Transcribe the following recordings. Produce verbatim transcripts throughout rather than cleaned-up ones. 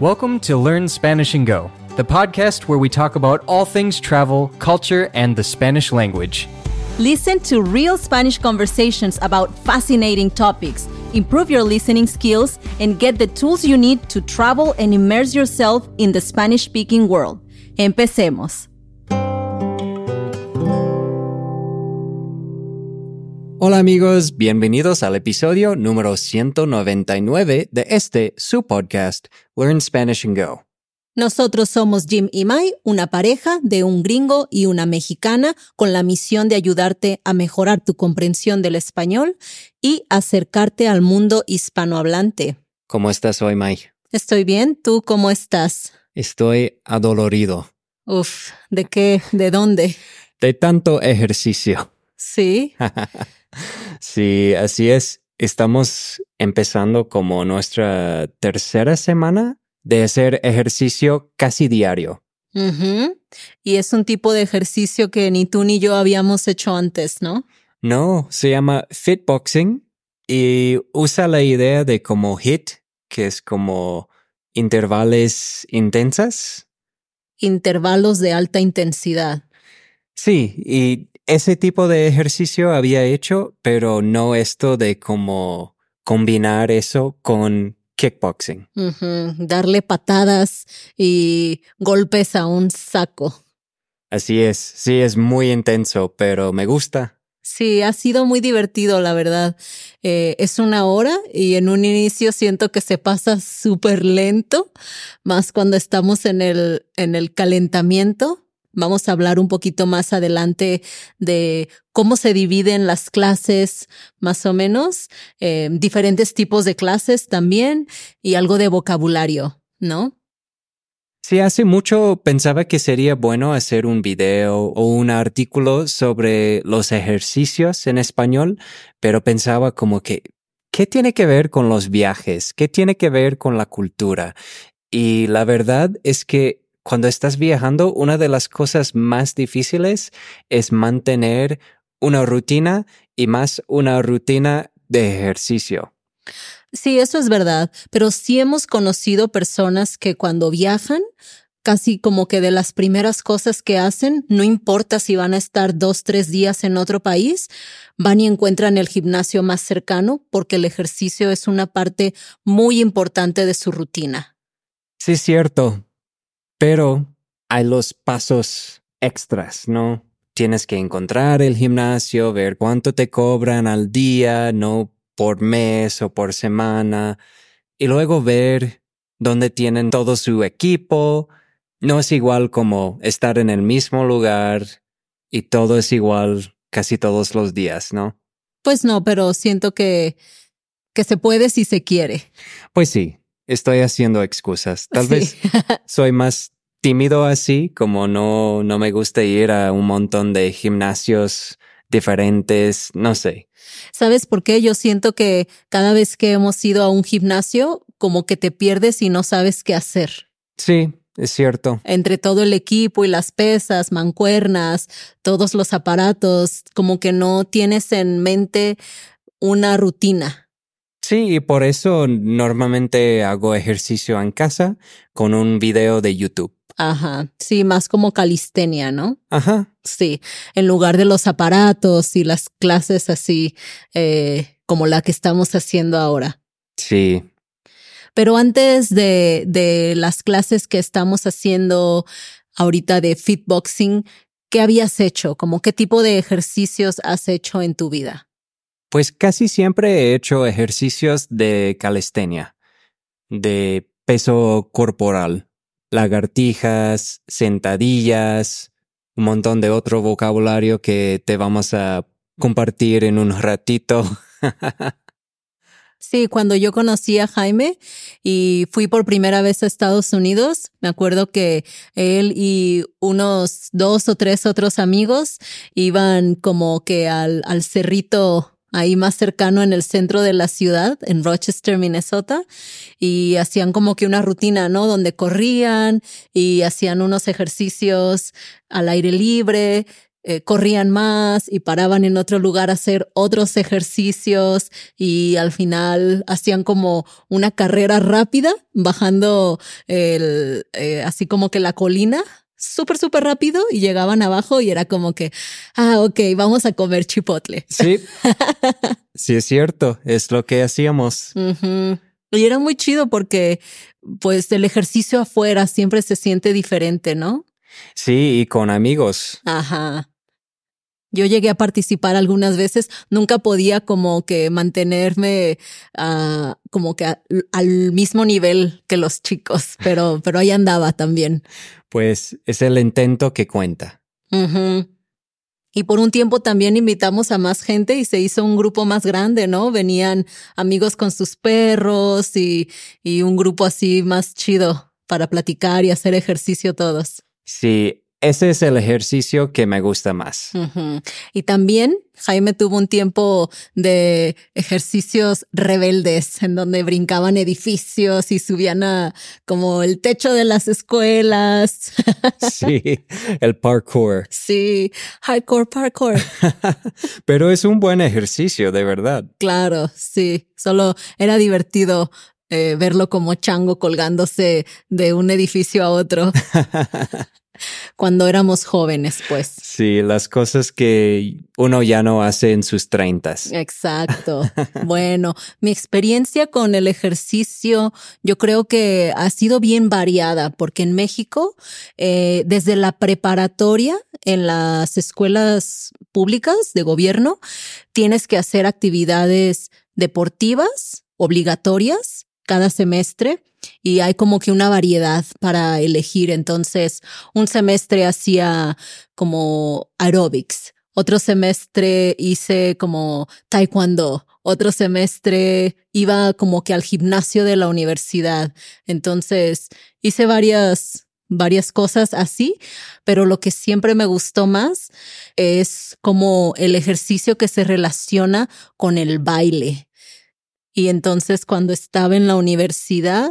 Welcome to Learn Spanish and Go, the podcast where we talk about all things travel, culture, and the Spanish language. Listen to real Spanish conversations about fascinating topics, improve your listening skills, and get the tools you need to travel and immerse yourself in the Spanish-speaking world. Empecemos. Hola amigos, bienvenidos al episodio número ciento noventa y nueve de este, su podcast, Learn Spanish and Go. Nosotros somos Jim y Mai, una pareja de un gringo y una mexicana con la misión de ayudarte a mejorar tu comprensión del español y acercarte al mundo hispanohablante. ¿Cómo estás hoy, Mai? Estoy bien. ¿Tú cómo estás? Estoy adolorido. Uf, ¿de qué? ¿De dónde? De tanto ejercicio. Sí. Sí, así es. Estamos empezando como nuestra tercera semana de hacer ejercicio casi diario. Uh-huh. Y es un tipo de ejercicio que ni tú ni yo habíamos hecho antes, ¿no? No, se llama fitboxing y usa la idea de como HIIT, que es como intervalos intensas. Intervalos de alta intensidad. Sí, y ese tipo de ejercicio había hecho, pero no esto de como combinar eso con kickboxing. Uh-huh. Darle patadas y golpes a un saco. Así es. Sí, es muy intenso, pero me gusta. Sí, ha sido muy divertido, la verdad. Eh, es una hora y en un inicio siento que se pasa súper lento, más cuando estamos en el, en el calentamiento. Vamos a hablar un poquito más adelante de cómo se dividen las clases, más o menos, eh, diferentes tipos de clases también y algo de vocabulario, ¿no? Sí, hace mucho pensaba que sería bueno hacer un video o un artículo sobre los ejercicios en español, pero pensaba como que, ¿qué tiene que ver con los viajes? ¿Qué tiene que ver con la cultura? Y la verdad es que cuando estás viajando, una de las cosas más difíciles es mantener una rutina y más una rutina de ejercicio. Sí, eso es verdad, pero sí hemos conocido personas que cuando viajan, casi como que de las primeras cosas que hacen, no importa si van a estar dos, tres días en otro país, van y encuentran el gimnasio más cercano porque el ejercicio es una parte muy importante de su rutina. Sí, es cierto. Pero hay los pasos extras, ¿no? Tienes que encontrar el gimnasio, ver cuánto te cobran al día, no por mes o por semana, y luego ver dónde tienen todo su equipo. No es igual como estar en el mismo lugar y todo es igual casi todos los días, ¿no? Pues no, pero siento que, que se puede si se quiere. Pues sí. Estoy haciendo excusas. Tal sí. vez soy más tímido así, como no, no me gusta ir a un montón de gimnasios diferentes, no sé. ¿Sabes por qué? Yo siento que cada vez que hemos ido a un gimnasio, como que te pierdes y no sabes qué hacer. Sí, es cierto. Entre todo el equipo y las pesas, mancuernas, todos los aparatos, como que no tienes en mente una rutina. Sí, y por eso normalmente hago ejercicio en casa con un video de YouTube. Ajá, sí, más como calistenia, ¿no? Ajá. Sí, en lugar de los aparatos y las clases así eh, como la que estamos haciendo ahora. Sí. Pero antes de, de las clases que estamos haciendo ahorita de fitboxing, ¿qué habías hecho? ¿Cómo qué tipo de ejercicios has hecho en tu vida? Pues casi siempre he hecho ejercicios de calistenia, de peso corporal, lagartijas, sentadillas, un montón de otro vocabulario que te vamos a compartir en un ratito. Sí, cuando yo conocí a Jaime y fui por primera vez a Estados Unidos, me acuerdo que él y unos dos o tres otros amigos iban como que al, al cerrito ahí más cercano en el centro de la ciudad, en Rochester, Minnesota, y hacían como que una rutina, ¿no? Donde corrían y hacían unos ejercicios al aire libre eh, corrían más y paraban en otro lugar a hacer otros ejercicios y al final hacían como una carrera rápida bajando el, eh, así como que la colina súper, súper rápido y llegaban abajo y era como que, ah, ok, vamos a comer Chipotle. Sí, sí es cierto, es lo que hacíamos. Uh-huh. Y era muy chido porque pues el ejercicio afuera siempre se siente diferente, ¿no? Sí, y con amigos. Ajá. Yo llegué a participar algunas veces, nunca podía como que mantenerme uh, como que a, al mismo nivel que los chicos, pero, pero ahí andaba también. Pues es el intento que cuenta. Uh-huh. Y por un tiempo también invitamos a más gente y se hizo un grupo más grande, ¿no? Venían amigos con sus perros y, y un grupo así más chido para platicar y hacer ejercicio todos. Sí. Ese es el ejercicio que me gusta más. Uh-huh. Y también Jaime tuvo un tiempo de ejercicios rebeldes en donde brincaban edificios y subían a como el techo de las escuelas. Sí, el parkour. Sí, hardcore parkour. Pero es un buen ejercicio, de verdad. Claro, sí. Solo era divertido eh, verlo como chango colgándose de un edificio a otro. Cuando éramos jóvenes, pues. Sí, las cosas que uno ya no hace en sus treintas. Exacto. Bueno, mi experiencia con el ejercicio yo creo que ha sido bien variada porque en México, eh, desde la preparatoria en las escuelas públicas de gobierno, tienes que hacer actividades deportivas obligatorias cada semestre. Y hay como que una variedad para elegir. Entonces, un semestre hacía como aeróbics, otro semestre hice como taekwondo, otro semestre iba como que al gimnasio de la universidad. Entonces, hice varias, varias cosas así, pero lo que siempre me gustó más es como el ejercicio que se relaciona con el baile. Y entonces, cuando estaba en la universidad,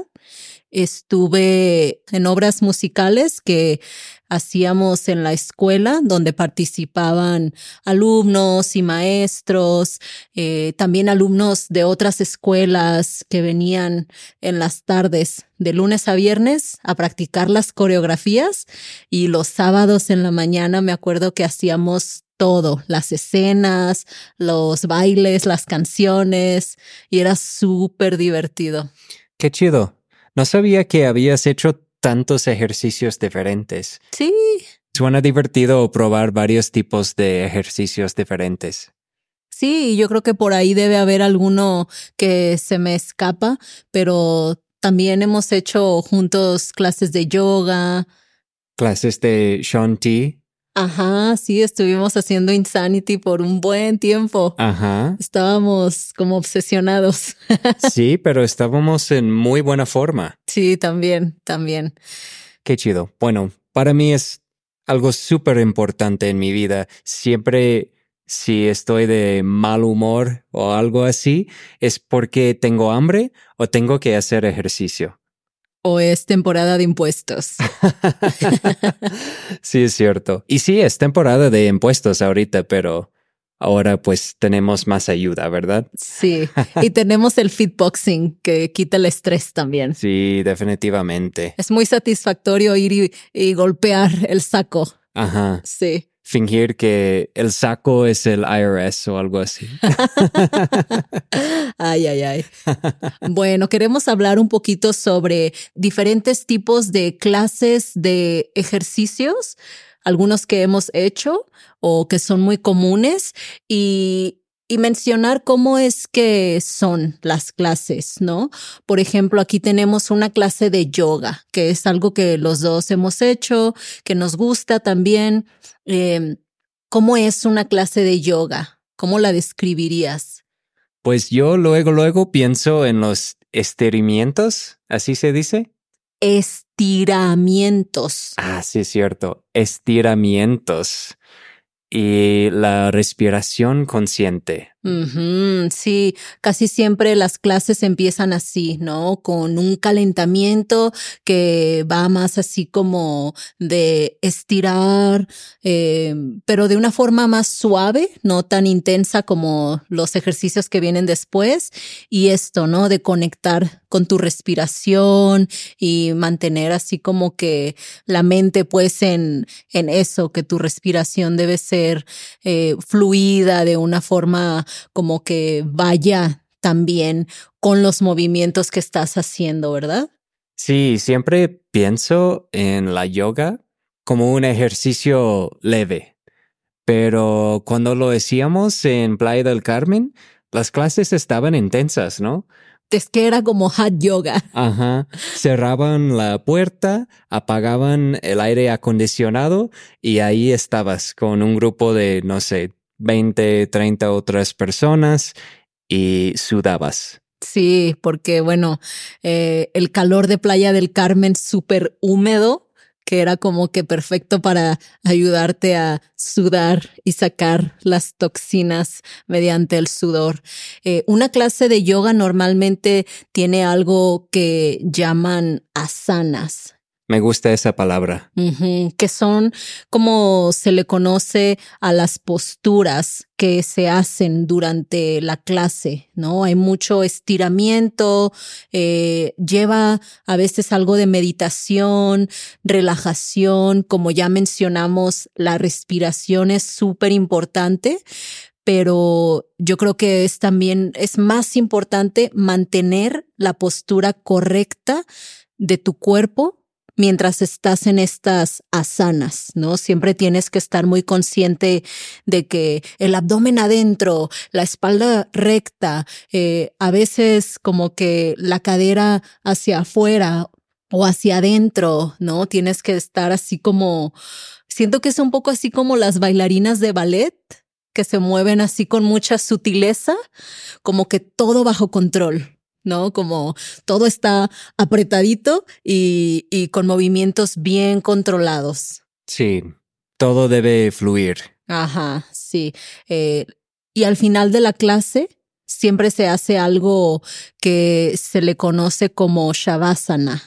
estuve en obras musicales que hacíamos en la escuela, donde participaban alumnos y maestros, eh, también alumnos de otras escuelas que venían en las tardes de lunes a viernes a practicar las coreografías. Y los sábados en la mañana me acuerdo que hacíamos todo, las escenas, los bailes, las canciones, y era súper divertido. Qué chido. No sabía que habías hecho tantos ejercicios diferentes. Sí. Suena divertido probar varios tipos de ejercicios diferentes. Sí, yo creo que por ahí debe haber alguno que se me escapa, pero también hemos hecho juntos clases de yoga. Clases de Shaun T. Ajá, sí, estuvimos haciendo Insanity por un buen tiempo. Ajá. Estábamos como obsesionados. Sí, pero estábamos en muy buena forma. Sí, también, también. Qué chido. Bueno, para mí es algo súper importante en mi vida. Siempre si estoy de mal humor o algo así, es porque tengo hambre o tengo que hacer ejercicio. O es temporada de impuestos. Sí, es cierto. Y sí, es temporada de impuestos ahorita, pero ahora pues tenemos más ayuda, ¿verdad? Sí. Y tenemos el fitboxing que quita el estrés también. Sí, definitivamente. Es muy satisfactorio ir y, y golpear el saco. Ajá. Sí. Fingir que el saco es el I R S o algo así. Ay, ay, ay. Bueno, queremos hablar un poquito sobre diferentes tipos de clases de ejercicios, algunos que hemos hecho o que son muy comunes y... Y mencionar cómo es que son las clases, ¿no? Por ejemplo, aquí tenemos una clase de yoga, que es algo que los dos hemos hecho, que nos gusta también. Eh, ¿cómo es una clase de yoga? ¿Cómo la describirías? Pues yo luego, luego pienso en los estiramientos, ¿así se dice? Estiramientos. Ah, sí, es cierto. Estiramientos. Y la respiración consciente. Ujú, sí, casi siempre las clases empiezan así, ¿no? Con un calentamiento que va más así como de estirar, eh, pero de una forma más suave, no tan intensa como los ejercicios que vienen después. Y esto, ¿no? De conectar con tu respiración y mantener así como que la mente pues en, en eso, que tu respiración debe ser eh, fluida de una forma como que vaya también con los movimientos que estás haciendo, ¿verdad? Sí, siempre pienso en la yoga como un ejercicio leve, pero cuando lo hacíamos en Playa del Carmen, las clases estaban intensas, ¿no? Es que era como hot yoga. Ajá. Cerraban la puerta, apagaban el aire acondicionado y ahí estabas con un grupo de, no sé, veinte, treinta otras personas y sudabas. Sí, porque bueno, eh, el calor de Playa del Carmen súper húmedo, que era como que perfecto para ayudarte a sudar y sacar las toxinas mediante el sudor. Eh, una clase de yoga normalmente tiene algo que llaman asanas. Me gusta esa palabra. Uh-huh, que son como se le conoce a las posturas que se hacen durante la clase, ¿no? Hay mucho estiramiento, eh, lleva a veces algo de meditación, relajación. Como ya mencionamos, la respiración es súper importante, pero yo creo que es también, es más importante mantener la postura correcta de tu cuerpo mientras estás en estas asanas, ¿no? Siempre tienes que estar muy consciente de que el abdomen adentro, la espalda recta, eh, a veces como que la cadera hacia afuera o hacia adentro, ¿no? Tienes que estar así como, siento que es un poco así como las bailarinas de ballet, que se mueven así con mucha sutileza, como que todo bajo control, ¿no? Como todo está apretadito y, y con movimientos bien controlados. Sí, todo debe fluir. Ajá, sí. Eh, y al final de la clase siempre se hace algo que se le conoce como Shavasana,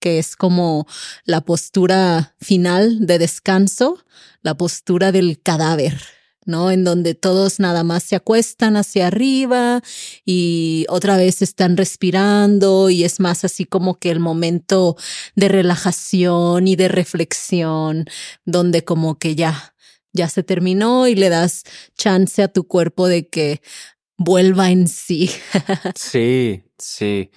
que es como la postura final de descanso, la postura del cadáver, ¿no? En donde todos nada más se acuestan hacia arriba y otra vez están respirando y es más así como que el momento de relajación y de reflexión, donde como que ya, ya se terminó y le das chance a tu cuerpo de que vuelva en sí. Sí, sí.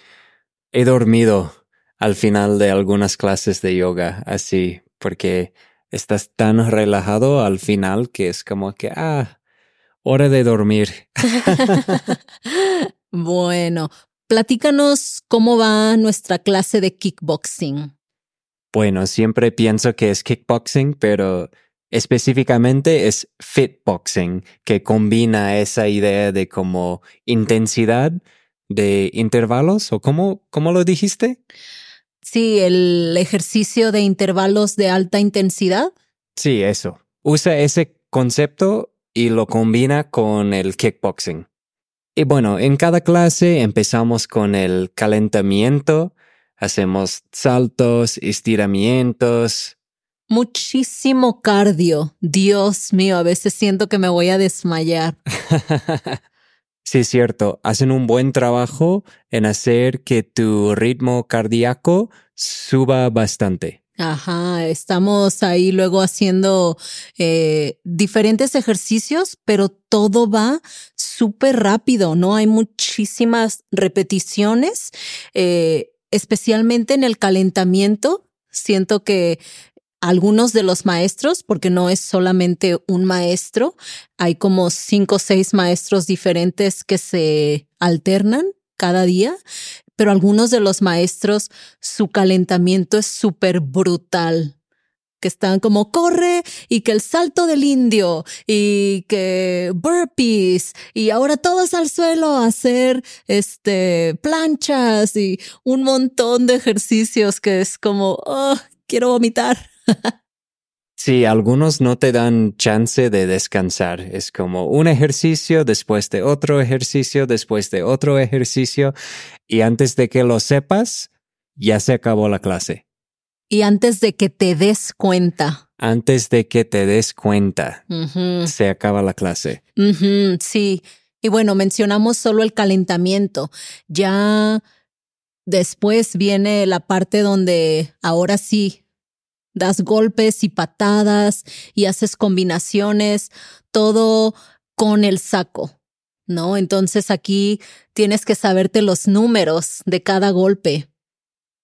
He dormido al final de algunas clases de yoga, así, porque estás tan relajado al final que es como que, ah, hora de dormir. Bueno, platícanos cómo va nuestra clase de kickboxing. Bueno, siempre pienso que es kickboxing, pero específicamente es fitboxing, que combina esa idea de como intensidad de intervalos, o cómo, cómo lo dijiste. Sí, el ejercicio de intervalos de alta intensidad. Sí, eso. Usa ese concepto y lo combina con el kickboxing. Y bueno, en cada clase empezamos con el calentamiento. Hacemos saltos, estiramientos. Muchísimo cardio. Dios mío, a veces siento que me voy a desmayar. Sí, es cierto. Hacen un buen trabajo en hacer que tu ritmo cardíaco suba bastante. Ajá, estamos ahí luego haciendo eh, diferentes ejercicios, pero todo va súper rápido, ¿no? Hay muchísimas repeticiones, eh, especialmente en el calentamiento. Siento que algunos de los maestros, porque no es solamente un maestro, hay como cinco o seis maestros diferentes que se alternan cada día, pero algunos de los maestros, su calentamiento es súper brutal, que están como corre y que el salto del indio y que burpees y ahora todos al suelo a hacer este planchas y un montón de ejercicios que es como, oh, quiero vomitar. Sí, algunos no te dan chance de descansar. Es como un ejercicio, después de otro ejercicio, después de otro ejercicio. Y antes de que lo sepas, ya se acabó la clase. Y antes de que te des cuenta. Antes de que te des cuenta, uh-huh. se acaba la clase. Uh-huh, sí. Y bueno, mencionamos solo el calentamiento. Ya después viene la parte donde ahora sí das golpes y patadas y haces combinaciones, todo con el saco, ¿no? Entonces aquí tienes que saberte los números de cada golpe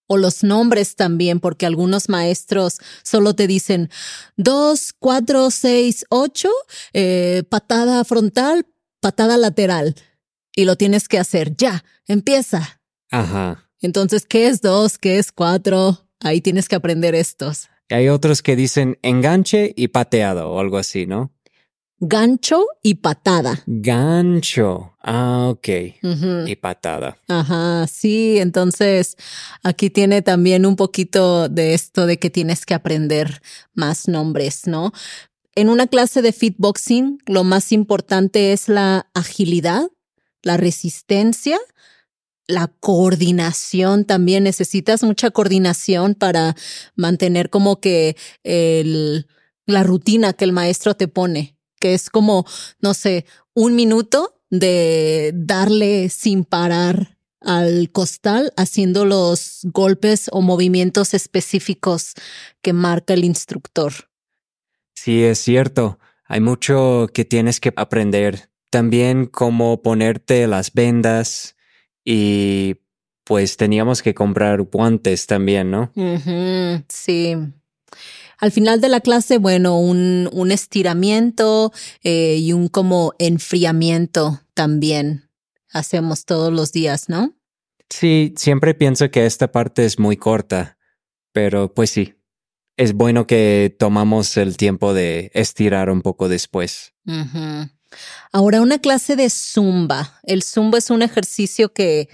o los nombres también, porque algunos maestros solo te dicen dos, cuatro, seis, ocho, eh, patada frontal, patada lateral y lo tienes que hacer. Ya, empieza. Ajá. Entonces, ¿qué es dos? ¿Qué es cuatro? Ahí tienes que aprender estos. Hay otros que dicen enganche y pateado o algo así, ¿no? Gancho y patada. Gancho. Ah, ok. Uh-huh. Y patada. Ajá, sí. Entonces, aquí tiene también un poquito de esto de que tienes que aprender más nombres, ¿no? En una clase de fitboxing, lo más importante es la agilidad, la resistencia, la coordinación también. Necesitas mucha coordinación para mantener como que el, la rutina que el maestro te pone, que es como, no sé, un minuto de darle sin parar al costal haciendo los golpes o movimientos específicos que marca el instructor. Sí, es cierto. Hay mucho que tienes que aprender. También cómo ponerte las vendas. Y pues teníamos que comprar guantes también, ¿no? Uh-huh, sí. Al final de la clase, bueno, un, un estiramiento eh, y un como enfriamiento también hacemos todos los días, ¿no? Sí, siempre pienso que esta parte es muy corta, pero pues sí. Es bueno que tomamos el tiempo de estirar un poco después. Uh-huh. Ahora, una clase de Zumba. El Zumba es un ejercicio que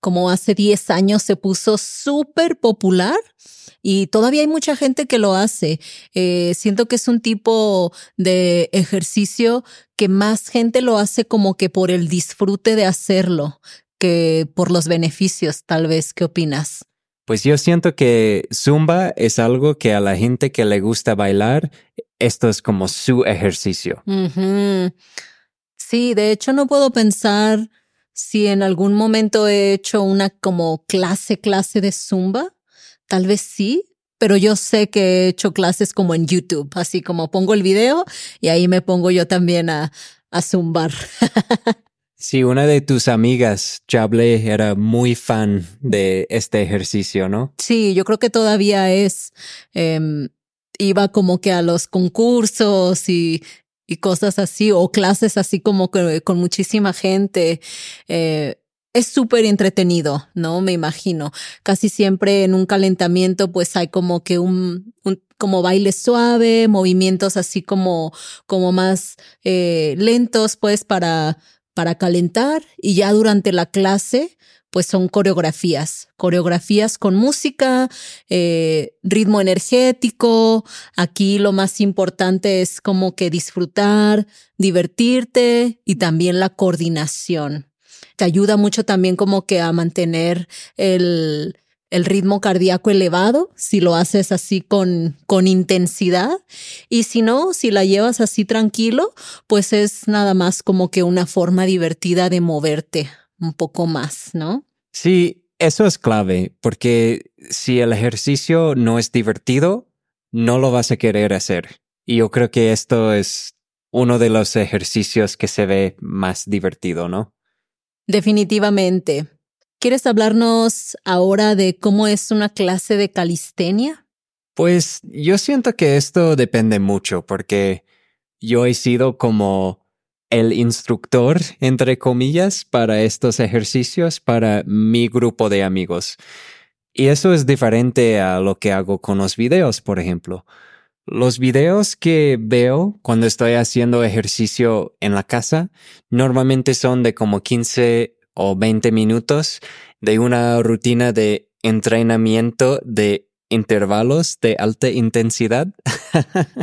como hace diez años se puso súper popular y todavía hay mucha gente que lo hace. Eh, siento que es un tipo de ejercicio que más gente lo hace como que por el disfrute de hacerlo que por los beneficios, tal vez. ¿Qué opinas? Pues yo siento que Zumba es algo que a la gente que le gusta bailar, esto es como su ejercicio. Uh-huh. Sí, de hecho no puedo pensar si en algún momento he hecho una como clase, clase de Zumba. Tal vez sí, pero yo sé que he hecho clases como en YouTube, así como pongo el video y ahí me pongo yo también a, a zumbar. Sí, una de tus amigas, Chipotle, era muy fan de este ejercicio, ¿no? Sí, yo creo que todavía es. Eh, iba como que a los concursos y, y cosas así, o clases así como que, con muchísima gente. Eh, es súper entretenido, ¿no? Me imagino. Casi siempre en un calentamiento pues hay como que un... un como baile suave, movimientos así como, como más eh, lentos pues para... para calentar, y ya durante la clase pues son coreografías, coreografías con música, eh, ritmo energético. Aquí lo más importante es como que disfrutar, divertirte y también la coordinación. Te ayuda mucho también como que a mantener el, el ritmo cardíaco elevado si lo haces así con, con intensidad, y si no, si la llevas así tranquilo, pues es nada más como que una forma divertida de moverte un poco más, ¿no? Sí, eso es clave, porque si el ejercicio no es divertido, no lo vas a querer hacer. Y yo creo que esto es uno de los ejercicios que se ve más divertido, ¿no? Definitivamente. ¿Quieres hablarnos ahora de cómo es una clase de calistenia? Pues yo siento que esto depende mucho, porque yo he sido como el instructor, entre comillas, para estos ejercicios para mi grupo de amigos. Y eso es diferente a lo que hago con los videos, por ejemplo. Los videos que veo cuando estoy haciendo ejercicio en la casa normalmente son de como quince o veinte minutos de una rutina de entrenamiento de intervalos de alta intensidad.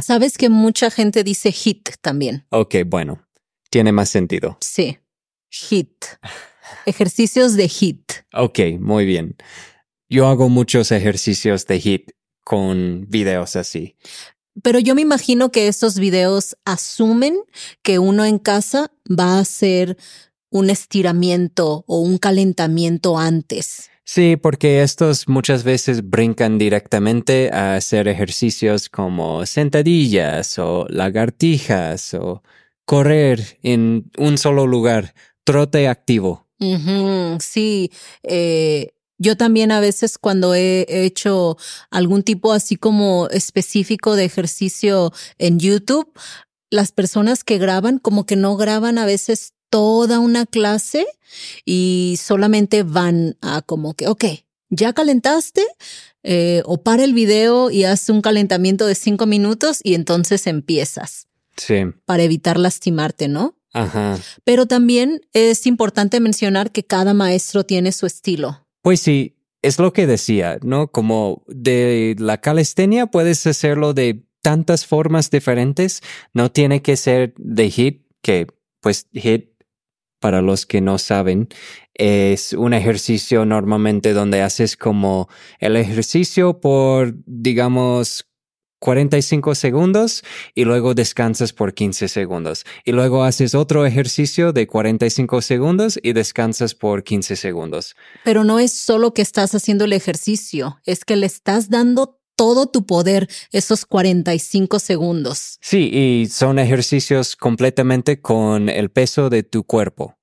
Sabes que mucha gente dice H I I T también. Ok, bueno, tiene más sentido. Sí, H I I T. Ejercicios de H I I T. Ok, muy bien. Yo hago muchos ejercicios de H I I T con videos así. Pero yo me imagino que estos videos asumen que uno en casa va a hacer un estiramiento o un calentamiento antes. Sí, porque estos muchas veces brincan directamente a hacer ejercicios como sentadillas o lagartijas o correr en un solo lugar, trote activo. Uh-huh, sí, eh... Yo también a veces cuando he hecho algún tipo así como específico de ejercicio en YouTube, las personas que graban como que no graban a veces toda una clase y solamente van a como que, ok, ya calentaste, eh, o para el video y haz un calentamiento de cinco minutos y entonces empiezas. Sí. Para evitar lastimarte, ¿no? Ajá. Pero también es importante mencionar que cada maestro tiene su estilo. Pues sí, es lo que decía, ¿no? Como de la calistenia puedes hacerlo de tantas formas diferentes. No tiene que ser de H I I T, que pues H I I T, para los que no saben, es un ejercicio normalmente donde haces como el ejercicio por, digamos, cuarenta y cinco segundos y luego descansas por quince segundos. Y luego haces otro ejercicio de cuarenta y cinco segundos y descansas por quince segundos. Pero no es solo que estás haciendo el ejercicio, es que le estás dando todo tu poder esos cuarenta y cinco segundos. Sí, y son ejercicios completamente con el peso de tu cuerpo.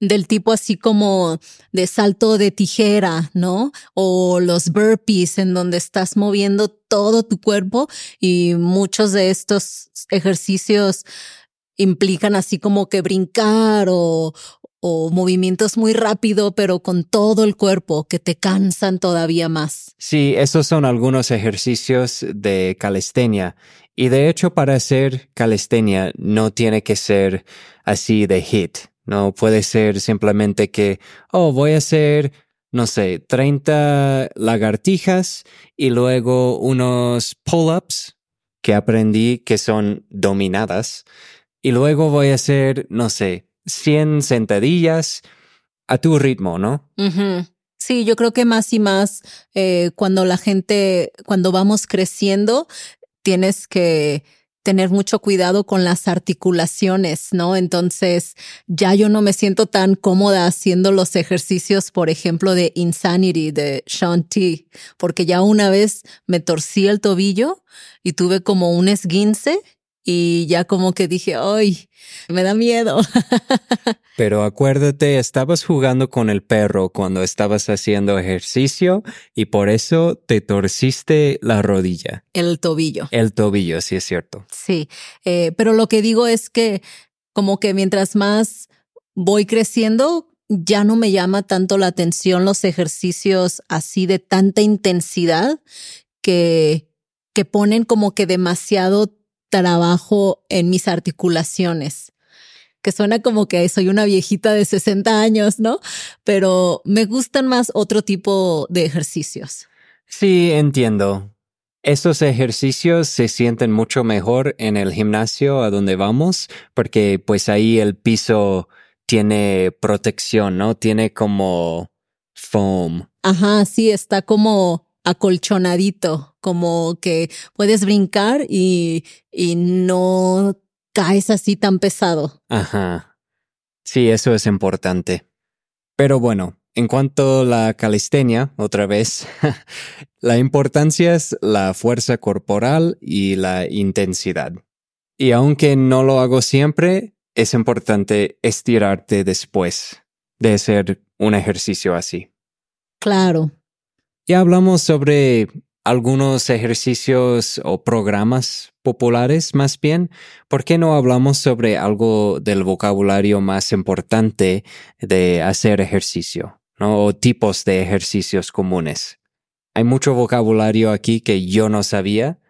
Del tipo así como de salto de tijera, ¿no? O los burpees en donde estás moviendo todo tu cuerpo y muchos de estos ejercicios implican así como que brincar o, o movimientos muy rápido, pero con todo el cuerpo que te cansan todavía más. Sí, esos son algunos ejercicios de calistenia. Y de hecho, para hacer calistenia no tiene que ser así de H I I T. No puede ser simplemente que, oh, voy a hacer, no sé, treinta lagartijas y luego unos pull-ups que aprendí que son dominadas. Y luego voy a hacer, no sé, cien sentadillas a tu ritmo, ¿no? Uh-huh. Sí, yo creo que más y más eh, cuando la gente, cuando vamos creciendo, tienes que tener mucho cuidado con las articulaciones, ¿no? Entonces, ya yo no me siento tan cómoda haciendo los ejercicios, por ejemplo, de Insanity, de Shaun T, porque ya una vez me torcí el tobillo y tuve como un esguince y ya como que dije, ¡ay! Me da miedo. Pero acuérdate, estabas jugando con el perro cuando estabas haciendo ejercicio y por eso te torciste la rodilla. El tobillo. El tobillo, sí es cierto. Sí, eh, pero lo que digo es que como que mientras más voy creciendo, ya no me llama tanto la atención los ejercicios así de tanta intensidad que, que ponen como que demasiado trabajo en mis articulaciones, que suena como que soy una viejita de sesenta años, ¿no? Pero me gustan más otro tipo de ejercicios. Sí, entiendo. Esos ejercicios se sienten mucho mejor en el gimnasio a donde vamos, porque pues ahí el piso tiene protección, ¿no? Tiene como foam. Ajá, sí, está como acolchonadito, como que puedes brincar y, y no caes así tan pesado. Ajá. Sí, eso es importante. Pero bueno, en cuanto a la calistenia, otra vez, la importancia es la fuerza corporal y la intensidad. Y aunque no lo hago siempre, es importante estirarte después de hacer un ejercicio así. Claro. Ya hablamos sobre algunos ejercicios o programas populares, más bien. ¿Por qué no hablamos sobre algo del vocabulario más importante de hacer ejercicio, ¿no? O tipos de ejercicios comunes. Hay mucho vocabulario aquí que yo no sabía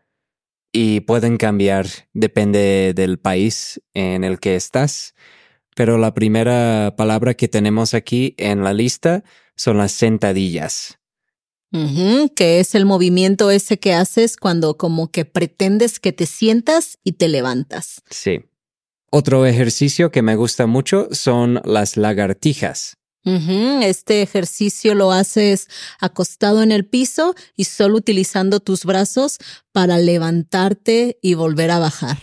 y pueden cambiar, depende del país en el que estás. Pero la primera palabra que tenemos aquí en la lista son las sentadillas. Uh-huh, que es el movimiento ese que haces cuando como que pretendes que te sientas y te levantas. Sí. Otro ejercicio que me gusta mucho son las lagartijas. Uh-huh. Este ejercicio lo haces acostado en el piso y solo utilizando tus brazos para levantarte y volver a bajar.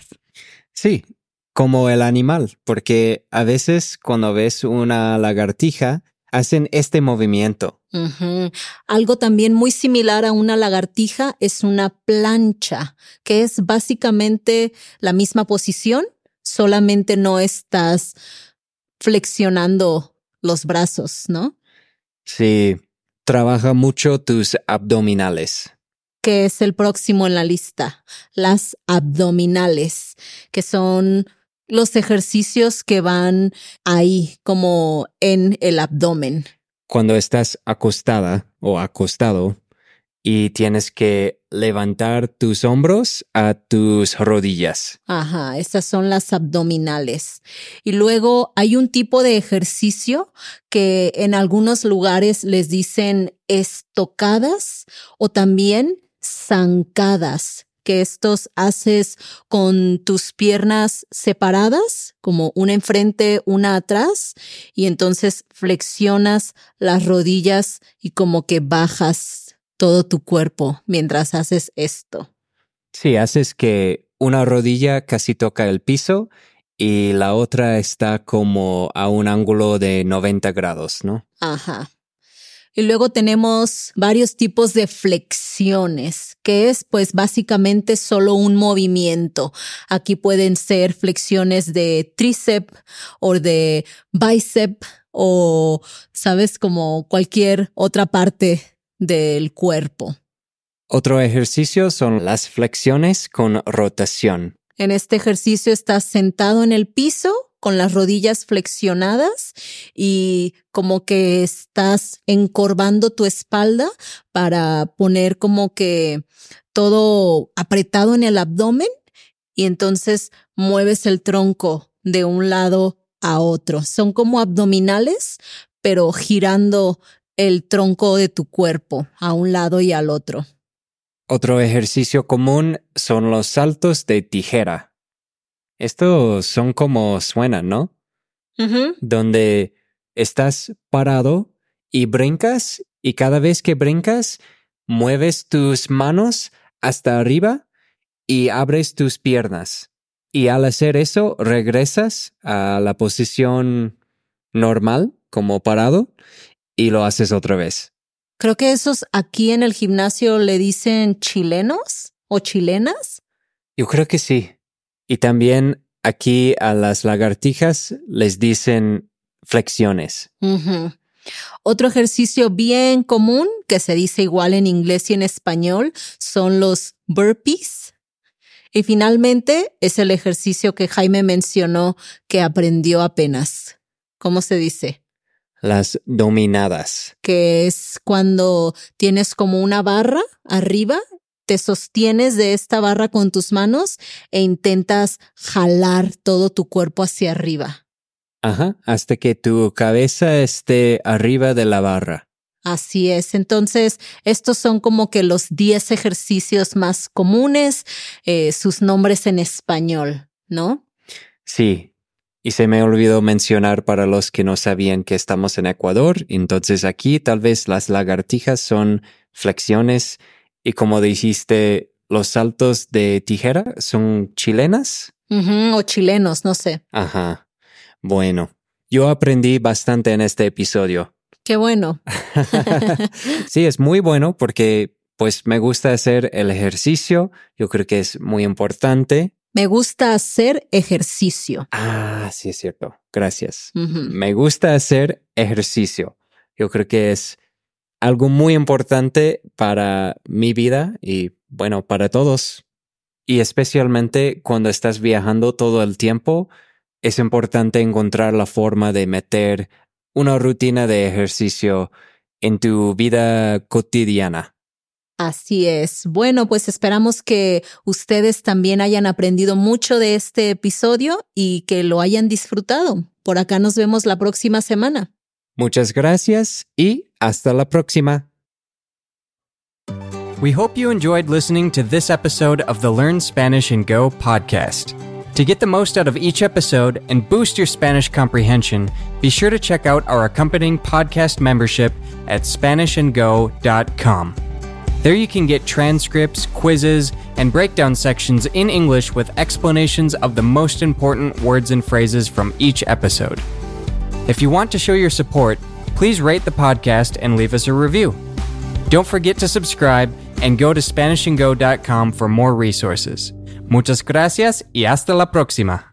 Sí, como el animal, porque a veces cuando ves una lagartija hacen este movimiento. Uh-huh. Algo también muy similar a una lagartija es una plancha, que es básicamente la misma posición, solamente no estás flexionando los brazos, ¿no? Sí, trabaja mucho tus abdominales. Que es el próximo en la lista, las abdominales, que son los ejercicios que van ahí, como en el abdomen. Cuando estás acostada o acostado y tienes que levantar tus hombros a tus rodillas. Ajá, esas son las abdominales. Y luego hay un tipo de ejercicio que en algunos lugares les dicen estocadas o también zancadas, que estos haces con tus piernas separadas, como una enfrente, una atrás, y entonces flexionas las rodillas y como que bajas todo tu cuerpo mientras haces esto. Sí, haces que una rodilla casi toca el piso y la otra está como a un ángulo de noventa grados, ¿no? Ajá. Y luego tenemos varios tipos de flexiones, que es pues básicamente solo un movimiento. Aquí pueden ser flexiones de tríceps o de bíceps o, sabes, como cualquier otra parte del cuerpo. Otro ejercicio son las flexiones con rotación. En este ejercicio estás sentado en el piso con las rodillas flexionadas y como que estás encorvando tu espalda para poner como que todo apretado en el abdomen y entonces mueves el tronco de un lado a otro. Son como abdominales, pero girando el tronco de tu cuerpo a un lado y al otro. Otro ejercicio común son los saltos de tijera. Estos son como suenan, ¿no? Uh-huh. Donde estás parado y brincas y cada vez que brincas mueves tus manos hasta arriba y abres tus piernas. Y al hacer eso regresas a la posición normal, como parado, y lo haces otra vez. Creo que esos aquí en el gimnasio le dicen chilenos o chilenas. Yo creo que sí. Y también aquí a las lagartijas les dicen flexiones. Uh-huh. Otro ejercicio bien común que se dice igual en inglés y en español son los burpees. Y finalmente es el ejercicio que Jaime mencionó que aprendió apenas. ¿Cómo se dice? Las dominadas. Que es cuando tienes como una barra arriba. Te sostienes de esta barra con tus manos e intentas jalar todo tu cuerpo hacia arriba. Ajá, hasta que tu cabeza esté arriba de la barra. Así es. Entonces, estos son como que los diez ejercicios más comunes, eh, sus nombres en español, ¿no? Sí. Y se me olvidó mencionar para los que no sabían que estamos en Ecuador. Entonces, aquí tal vez las lagartijas son flexiones. Y como dijiste, los saltos de tijera son chilenas. Uh-huh, o chilenos, no sé. Ajá. Bueno, yo aprendí bastante en este episodio. ¡Qué bueno! Sí, es muy bueno porque pues me gusta hacer el ejercicio. Yo creo que es muy importante. Me gusta hacer ejercicio. Ah, sí, es cierto. Gracias. Uh-huh. Me gusta hacer ejercicio. Yo creo que es algo muy importante para mi vida y, bueno, para todos. Y especialmente cuando estás viajando todo el tiempo, es importante encontrar la forma de meter una rutina de ejercicio en tu vida cotidiana. Así es. Bueno, pues esperamos que ustedes también hayan aprendido mucho de este episodio y que lo hayan disfrutado. Por acá nos vemos la próxima semana. Muchas gracias y hasta la próxima. We hope you enjoyed listening to this episode of the Learn Spanish and Go podcast. To get the most out of each episode and boost your Spanish comprehension, be sure to check out our accompanying podcast membership at spanish and go dot com. There you can get transcripts, quizzes, and breakdown sections in English with explanations of the most important words and phrases from each episode. If you want to show your support, please rate the podcast and leave us a review. Don't forget to subscribe and go to spanish and go dot com for more resources. Muchas gracias y hasta la próxima.